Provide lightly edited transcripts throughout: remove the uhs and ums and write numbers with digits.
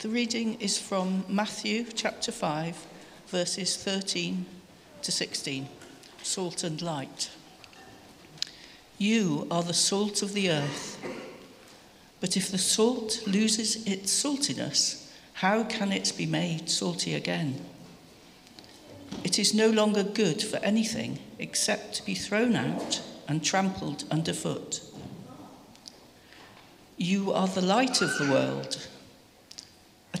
The reading is from Matthew chapter 5, verses 13 to 16, salt and light. You are the salt of the earth, but if the salt loses its saltiness, how can it be made salty again? It is no longer good for anything except to be thrown out and trampled underfoot. You are the light of the world. A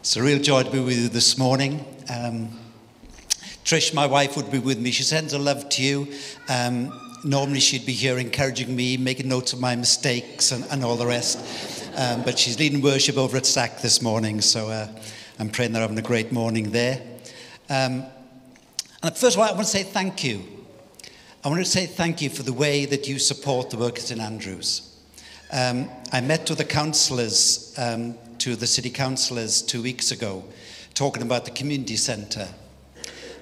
It's a real joy to be with you this morning. Trish, my wife, would be with me. She sends her love to you. Normally she'd be here encouraging me, making notes of my mistakes and all the rest. But she's leading worship over at SAC this morning, so I'm praying they're having a great morning there. And first of all, I want to say thank you. I want to say thank you for the way that you support the work at St Andrews. I met with the councillors, to the city councillors 2 weeks ago, talking about the community centre.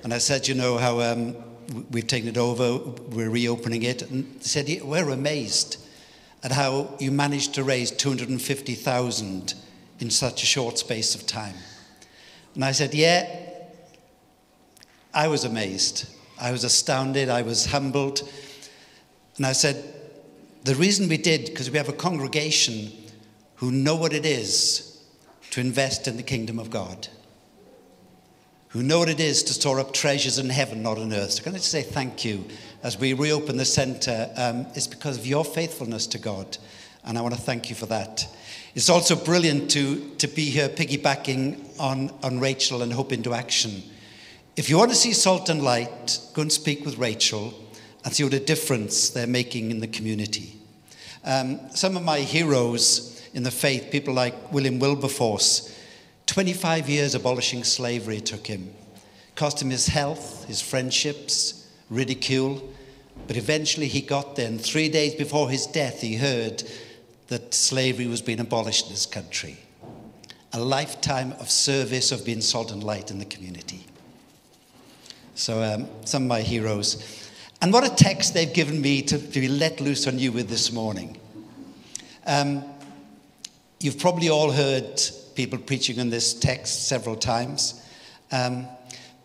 And I said, you know, how we've taken it over, we're reopening it. And they said, yeah, we're amazed at how you managed to raise $250,000 in such a short space of time. And I said, yeah, I was amazed, I was astounded, I was humbled. And I said, the reason we did, because we have a congregation who know what it is to invest in the kingdom of God, who know what it is to store up treasures in heaven, not on earth. So can I just say thank you as we reopen the centre. It's because of your faithfulness to God, and I want to thank you for that. It's also brilliant to be here piggybacking on Rachel and Hope Into Action. If you want to see salt and light, go and speak with Rachel and see what a difference they're making in the community. Some of my heroes in the faith, people like William Wilberforce, 25 years abolishing slavery took him. It cost him his health, his friendships, ridicule, but eventually he got there. And 3 days before his death, he heard that slavery was being abolished in this country. A lifetime of service, of being salt and light in the community. So some of my heroes. And what a text they've given me to be let loose on you with this morning. You've probably all heard people preaching on this text several times.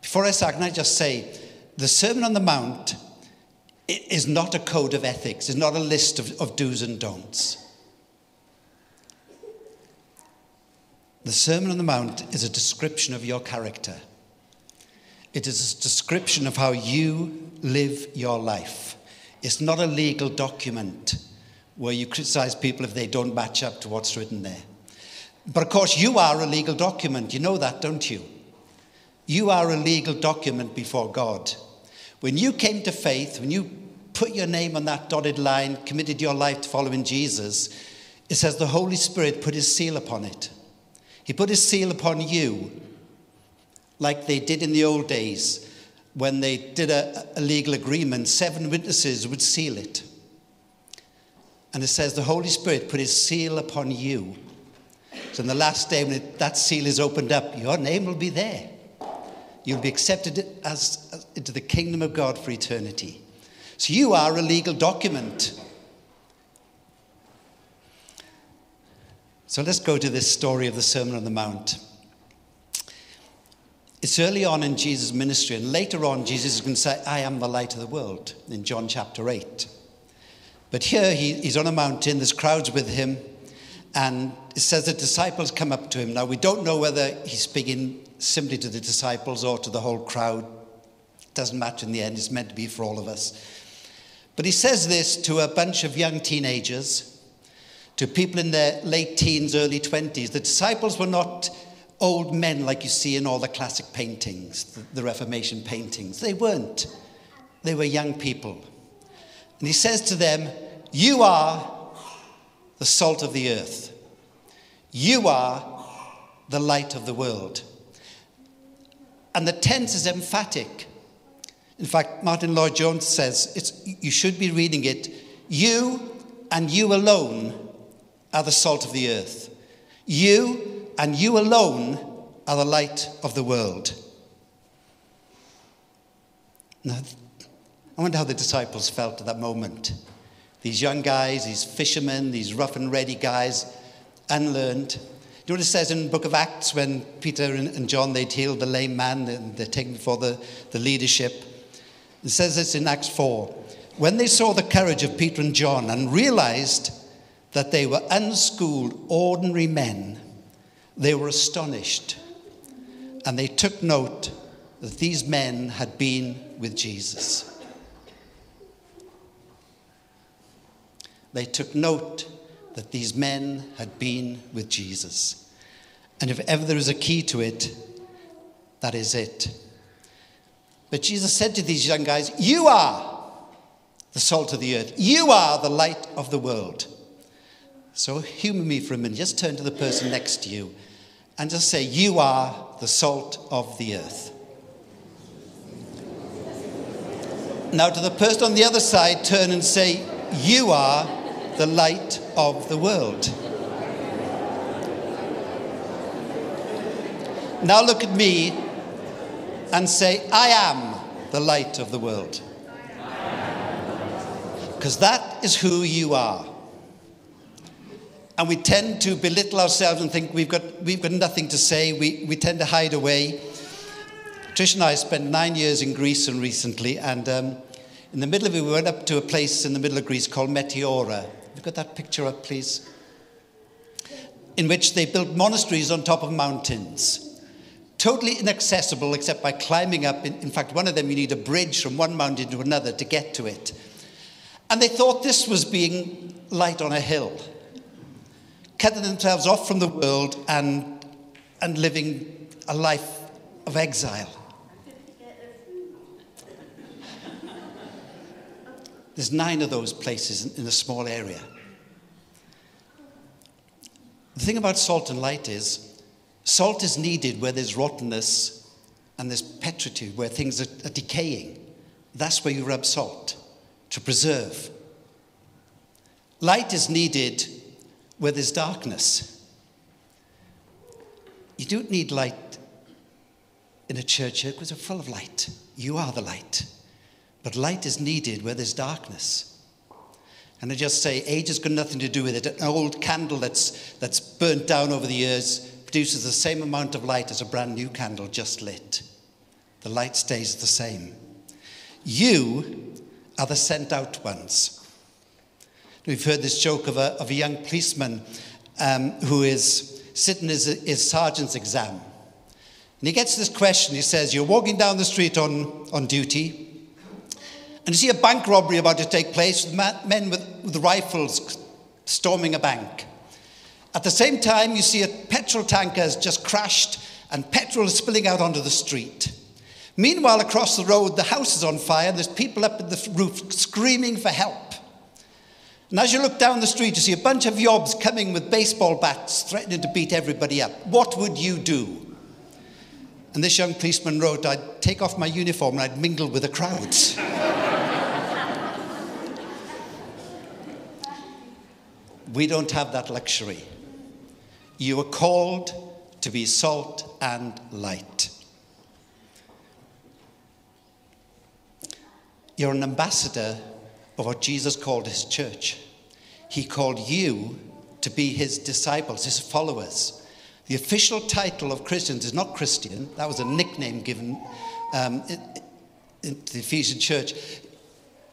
Before I start, can I just say, the Sermon on the Mount is not a code of ethics. It's not a list of do's and don'ts. The Sermon on the Mount is a description of your character. It is a description of how you live your life. It's not a legal document where you criticize people if they don't match up to what's written there. But of course, you are a legal document. You know that, don't you? You are a legal document before God. When you came to faith, when you put your name on that dotted line, committed your life to following Jesus, it says the Holy Spirit put his seal upon it. He put his seal upon you, like they did in the old days when they did a legal agreement. 7 witnesses would seal it. And it says the Holy Spirit put his seal upon you. So in the last day when that seal is opened up, your name will be there. You'll be accepted as into the kingdom of God for eternity. So you are a legal document. So let's go to this story of the Sermon on the Mount. It's early on in Jesus' ministry, and later on Jesus is going to say, I am the light of the world, in John chapter 8. But here he's on a mountain, there's crowds with him, and it says the disciples come up to him. Now we don't know whether he's speaking simply to the disciples or to the whole crowd. It doesn't matter in the end, it's meant to be for all of us. But he says this to a bunch of young teenagers, to people in their late teens, early 20s. The disciples were not old men like you see in all the classic paintings, the Reformation paintings. They weren't. They were young people. And he says to them, you are the salt of the earth. You are the light of the world. And the tense is emphatic. In fact, Martin Lloyd-Jones says, you should be reading it, you and you alone are the salt of the earth. You and you alone are the light of the world. Now, I wonder how the disciples felt at that moment. These young guys, these fishermen, these rough and ready guys, unlearned. Do you know what it says in the book of Acts when Peter and John, they'd healed the lame man and they're taken before the leadership? It says this in Acts 4. When they saw the courage of Peter and John and realized that they were unschooled, ordinary men, they were astonished. And they took note that these men had been with Jesus. They took note that these men had been with Jesus. And if ever there is a key to it, that is it. But Jesus said to these young guys, you are the salt of the earth. You are the light of the world. So humor me for a minute. Just turn to the person next to you and just say, you are the salt of the earth. Now to the person on the other side, turn and say, you are the light of the world. Now look at me and say, I am the light of the world. Because that is who you are. And we tend to belittle ourselves and think we've got nothing to say. We tend to hide away. Trish and I spent 9 years in Greece and recently, and in the middle of it, we went up to a place in the middle of Greece called Meteora. Have you got that picture up, please? In which they built monasteries on top of mountains. Totally inaccessible except by climbing up. In fact, one of them, you need a bridge from one mountain to another to get to it. And they thought this was being light on a hill. Cutting themselves off from the world and living a life of exile. There's 9 of those places in a small area. The thing about salt and light is, salt is needed where there's rottenness and there's petritude, where things are decaying. That's where you rub salt, to preserve. Light is needed where there's darkness. You don't need light in a church here because they're full of light. You are the light. But light is needed where there's darkness. And I just say, age has got nothing to do with it. An old candle that's burnt down over the years produces the same amount of light as a brand new candle just lit. The light stays the same. You are the sent out ones. We've heard this joke of a young policeman who is sitting his sergeant's exam. And he gets this question. He says, you're walking down the street on duty, and you see a bank robbery about to take place, with men with rifles storming a bank. At the same time, you see a petrol tanker has just crashed and petrol is spilling out onto the street. Meanwhile, across the road, the house is on fire and there's people up at the roof screaming for help. And as you look down the street, you see a bunch of yobs coming with baseball bats threatening to beat everybody up. What would you do? And this young policeman wrote, I'd take off my uniform and I'd mingle with the crowds. We don't have that luxury. You are called to be salt and light. You're an ambassador of what Jesus called his church. He called you to be his disciples, his followers. The official title of Christians is not Christian. That was a nickname given in the Ephesian church.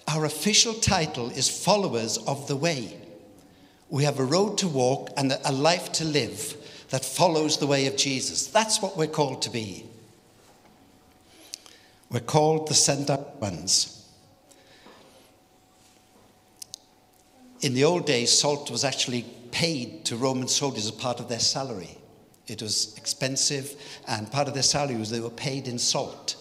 Our official title is followers of the way. We have a road to walk and a life to live that follows the way of Jesus. That's what we're called to be. We're called the sent-out ones. In the old days, salt was actually paid to Roman soldiers as part of their salary. It was expensive, and part of their salary was they were paid in salt.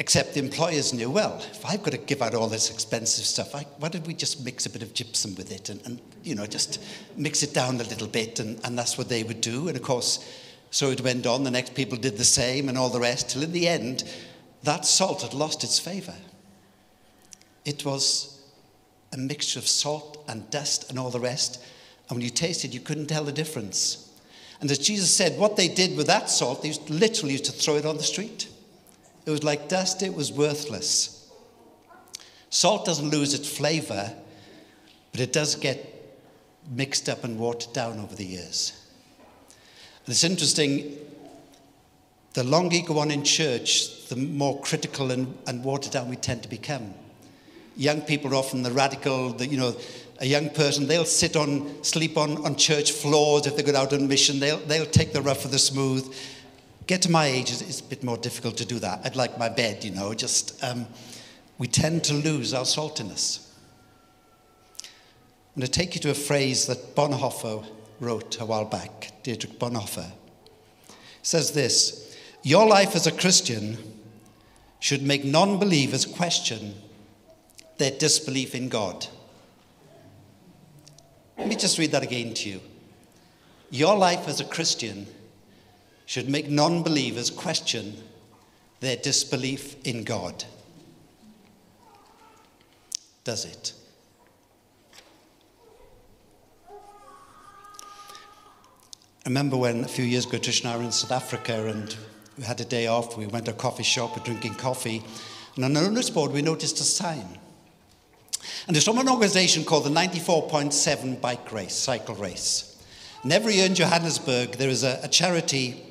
Except the employers knew, well, if I've got to give out all this expensive stuff, why don't we just mix a bit of gypsum with it and you know, just mix it down a little bit, and that's what they would do. And of course, so it went on. The next people did the same and all the rest, till in the end, that salt had lost its favour. It was a mixture of salt and dust and all the rest. And when you tasted, you couldn't tell the difference. And as Jesus said, what they did with that salt, they literally used to throw it on the street. It was like dust, it was worthless. Salt doesn't lose its flavour, but it does get mixed up and watered down over the years. And it's interesting, the longer you go on in church, the more critical and watered down we tend to become. Young people are often the radical, you know, a young person, they'll sleep on church floors if they go out on mission. They'll take the rough for the smooth. Get to my age, it's a bit more difficult to do that. I'd like my bed, you know, just, we tend to lose our saltiness. I'm going to take you to a phrase that Bonhoeffer wrote a while back, Dietrich Bonhoeffer. It says this: your life as a Christian should make non-believers question their disbelief in God. Let me just read that again to you. Your life as a Christian should make non-believers question their disbelief in God. Does it? I remember when a few years ago, Trish and I were in South Africa and we had a day off. We went to a coffee shop, we're drinking coffee. And on a notice board, we noticed a sign. And it's from an organisation called the 94.7 Bike Race, cycle race. And every year in Johannesburg, there is a charity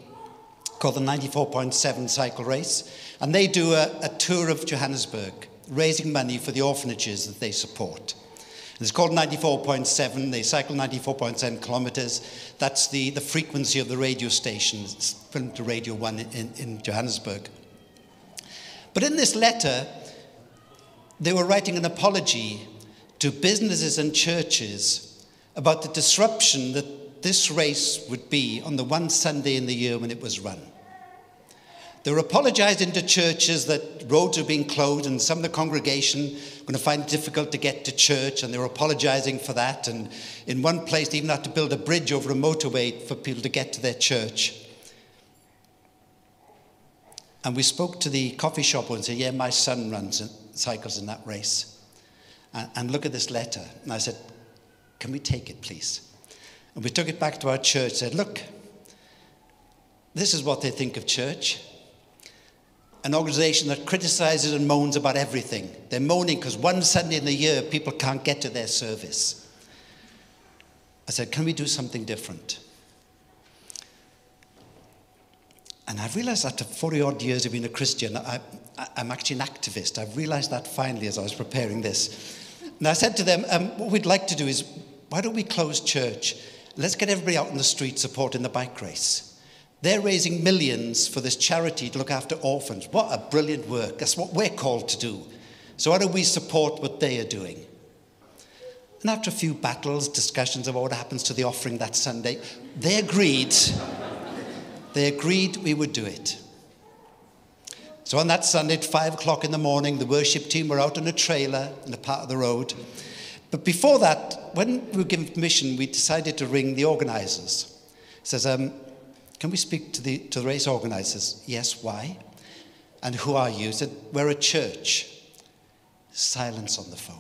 called the 94.7 Cycle Race. And they do a tour of Johannesburg, raising money for the orphanages that they support. And it's called 94.7. They cycle 94.7 kilometres. That's the frequency of the radio station. It's filmed to Radio 1 in Johannesburg. But in this letter, they were writing an apology to businesses and churches about the disruption that this race would be on the one Sunday in the year when it was run. They were apologising to churches that roads were being closed and some of the congregation were going to find it difficult to get to church, and they were apologising for that. And in one place, they even had to build a bridge over a motorway for people to get to their church. And we spoke to the coffee shop and said, yeah, my son runs cycles in that race. And look at this letter. And I said, can we take it, please? And we took it back to our church, said, look, this is what they think of church. An organisation that criticises and moans about everything. They're moaning because one Sunday in the year, people can't get to their service. I said, can we do something different? And I've realised after 40-odd years of being a Christian, I'm actually an activist. I've realised that finally as I was preparing this. And I said to them, what we'd like to do is, why don't we close church? Let's get everybody out in the street supporting the bike race. They're raising millions for this charity to look after orphans. What a brilliant work. That's what we're called to do. So why don't we support what they are doing? And after a few battles, discussions about what happens to the offering that Sunday, they agreed... They agreed we would do it. So on that Sunday at 5 o'clock in the morning, the worship team were out on a trailer in a part of the road. But before that, when we were given permission, we decided to ring the organisers. It says, can we speak to the race organisers? Yes, why? And who are you? He said, we're a church. Silence on the phone.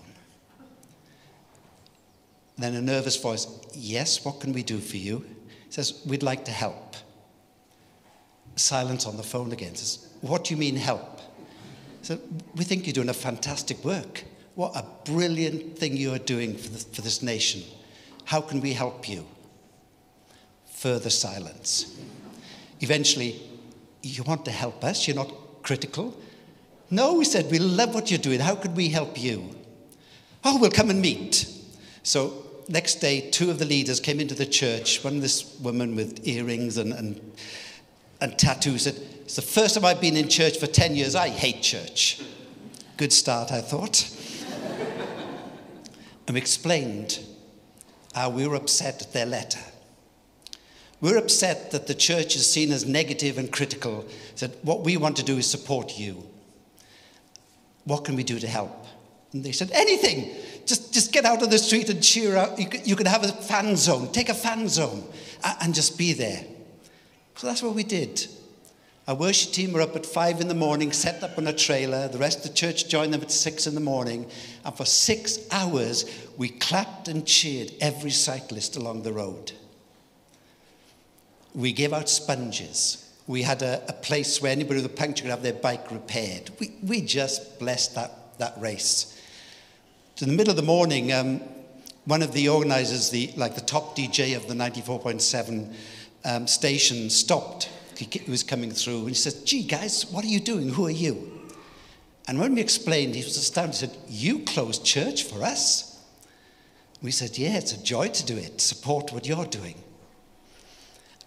And then a nervous voice, yes, what can we do for you? He says, we'd like to help. Silence on the phone again. Says, what do you mean help? So we think you're doing a fantastic work. What a brilliant thing you are doing for this nation. How can we help you? Further silence. Eventually, you want to help us? You're not critical? No, we said, we love what you're doing. How could we help you? Oh, we'll come and meet. So next day, two of the leaders came into the church. One, this woman with earrings and tattoos. It's the first time I've been in church for 10 years. I hate church. Good start, I thought. And we explained how we were upset at their letter. We're upset that the church is seen as negative and critical. Said, what we want to do is support you. what can we do to help? And they said, anything. Just get out of the street and cheer out. You could have a fan zone. Take a fan zone and just be there. So that's what we did. Our worship team were up at 5 a.m, set up on a trailer. The rest of the church joined them at 6 a.m. And for 6 hours, we clapped and cheered every cyclist along the road. We gave out sponges. We had a place where anybody with a puncture could have their bike repaired. We just blessed that race. In the middle of the morning, one of the organisers, the top DJ of the 94.7 station, stopped. He was coming through and he said, gee, guys, what are you doing? Who are you? And when we explained, he was astounded. He said, you closed church for us? We said, yeah, it's a joy to do it. Support what you're doing.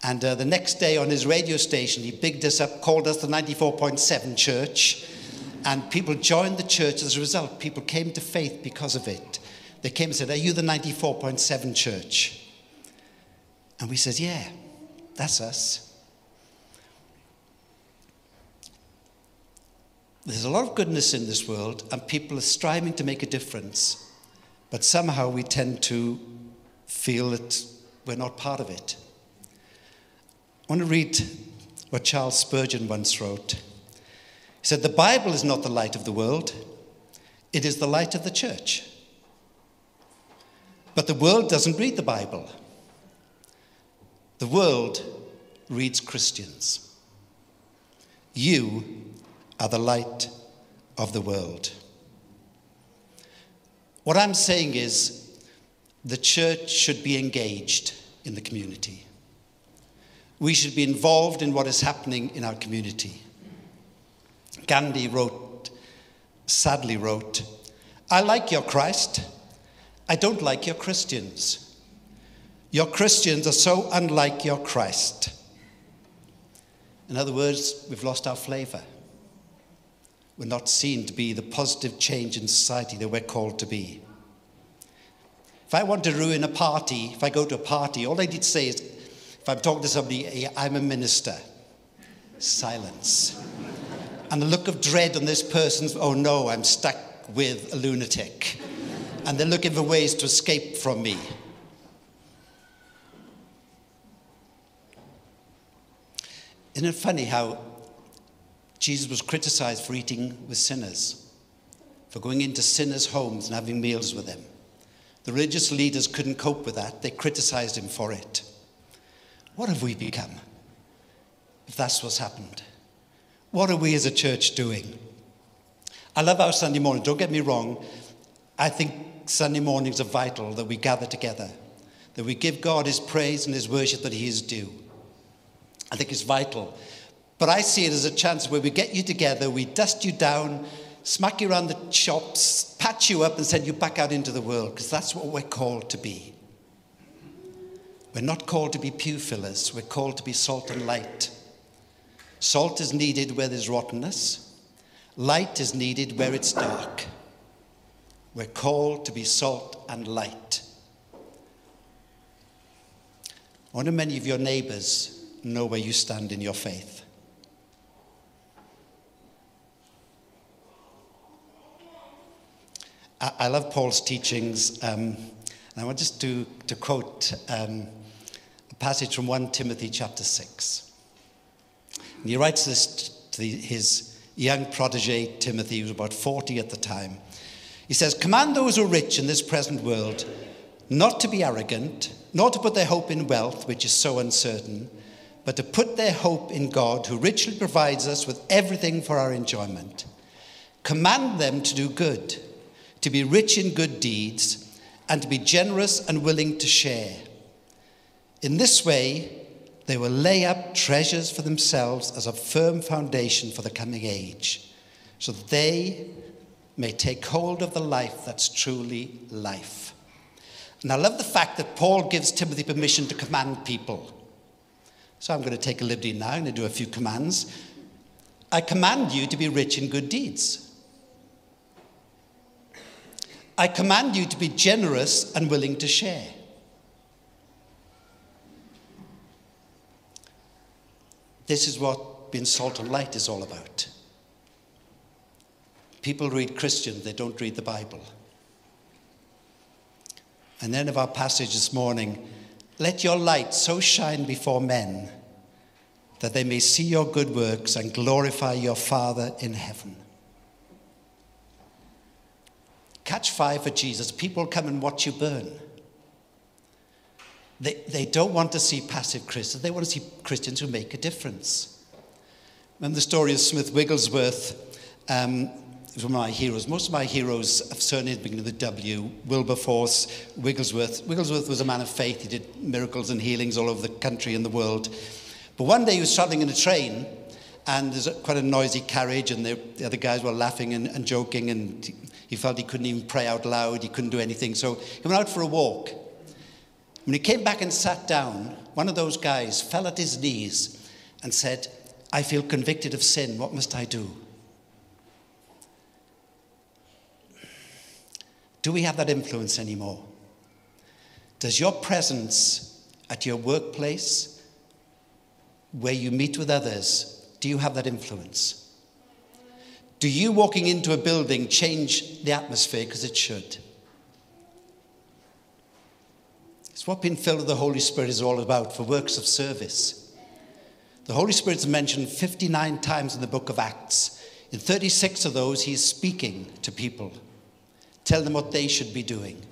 And the next day on his radio station, he bigged us up, called us the 94.7 church. And people joined the church as a result. People came to faith because of it. They came and said, are you the 94.7 church? And we said, yeah, that's us. There's a lot of goodness in this world, and people are striving to make a difference. But somehow we tend to feel that we're not part of it. I want to read what Charles Spurgeon once wrote. He said, the Bible is not the light of the world. It is the light of the church. But the world doesn't read the Bible. The world reads Christians. You are the light of the world. What I'm saying is the church should be engaged in the community. We should be involved in what is happening in our community. Gandhi sadly wrote, I like your Christ. I don't like your Christians. Your Christians are so unlike your Christ. In other words, we've lost our flavour. We're not seen to be the positive change in society that we're called to be. If I want to ruin a party, if I go to a party, all I need to say is, if I'm talking to somebody, I'm a minister. Silence. And the look of dread on this person's, oh no, I'm stuck with a lunatic. And they're looking for ways to escape from me. Isn't it funny how Jesus was criticized for eating with sinners, for going into sinners' homes and having meals with them? The religious leaders couldn't cope with that. They criticized him for it. What have we become, if that's what's happened? What are we as a church doing? I love our Sunday morning. Don't get me wrong. I think Sunday mornings are vital, that we gather together, that we give God his praise and his worship that he is due. I think it's vital. But I see it as a chance where we get you together, we dust you down, smack you around the shops, patch you up and send you back out into the world, because that's what we're called to be. We're not called to be pew fillers. We're called to be salt and light. Salt is needed where there's rottenness. Light is needed where it's dark. We're called to be salt and light. I wonder many of your neighbours know where you stand in your faith. I love Paul's teachings. And I want just to quote a passage from 1 Timothy chapter 6. And he writes this to his young protege, Timothy, who was about 40 at the time. He says, command those who are rich in this present world not to be arrogant, nor to put their hope in wealth, which is so uncertain, but to put their hope in God, who richly provides us with everything for our enjoyment. Command them to do good, to be rich in good deeds, and to be generous and willing to share. In this way, they will lay up treasures for themselves as a firm foundation for the coming age, so that they may take hold of the life that's truly life. And I love the fact that Paul gives Timothy permission to command people. So I'm going to take a liberty now. I'm going to do a few commands. I command you to be rich in good deeds. I command you to be generous and willing to share. This is what being salt and light is all about. People read Christian, they don't read the Bible. And then of our passage this morning, let your light so shine before men that they may see your good works and glorify your Father in heaven. Catch fire for Jesus. People come and watch you burn. They don't want to see passive Christians. They want to see Christians who make a difference. Remember the story of Smith Wigglesworth, was one of my heroes. Most of my heroes have certainly been with W, Wilberforce, Wigglesworth. Wigglesworth was a man of faith. He did miracles and healings all over the country and the world. But one day he was traveling in a train, and there's quite a noisy carriage, and the other guys were laughing and joking, and he felt he couldn't even pray out loud. He couldn't do anything. So he went out for a walk. When he came back and sat down, one of those guys fell at his knees and said, "I feel convicted of sin. What must I do?" Do we have that influence anymore? Does your presence at your workplace, where you meet with others, do you have that influence? Do you walking into a building change the atmosphere because it should? It's what being filled with the Holy Spirit is all about, for works of service. The Holy Spirit is mentioned 59 times in the book of Acts. In 36 of those, he's speaking to people. Tell them what they should be doing.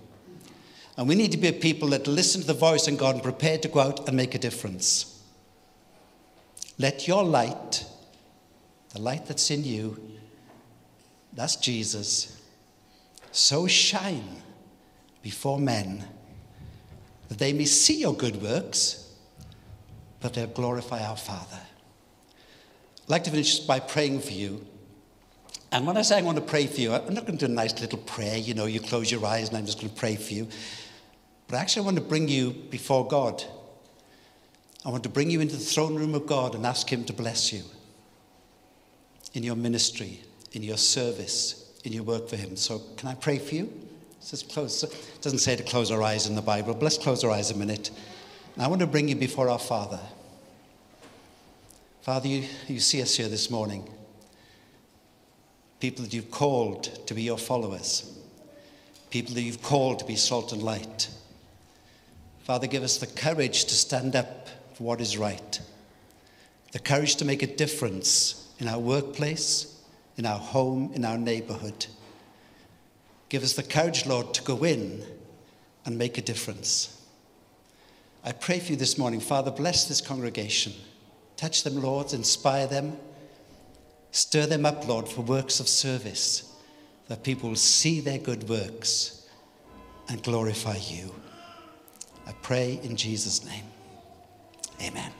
And we need to be a people that listen to the voice of God and prepared to go out and make a difference. Let your light, the light that's in you, that's Jesus, so shine before men that they may see your good works, but they'll glorify our Father. I'd like to finish by praying for you. And when I say I want to pray for you, I'm not going to do a nice little prayer, you know, you close your eyes and I'm just going to pray for you. But actually I want to bring you before God. I want to bring you into the throne room of God and ask him to bless you in your ministry, in your service, in your work for him. So can I pray for you? It says close. It doesn't say to close our eyes in the Bible, but let's close our eyes a minute. And I want to bring you before our Father. Father, you see us here this morning. People that you've called to be your followers. People that you've called to be salt and light. Father, give us the courage to stand up for what is right. The courage to make a difference in our workplace, in our home, in our neighborhood. Give us the courage, Lord, to go in and make a difference. I pray for you this morning. Father, bless this congregation. Touch them, Lord, inspire them. Stir them up, Lord, for works of service, that people will see their good works and glorify you. I pray in Jesus' name. Amen.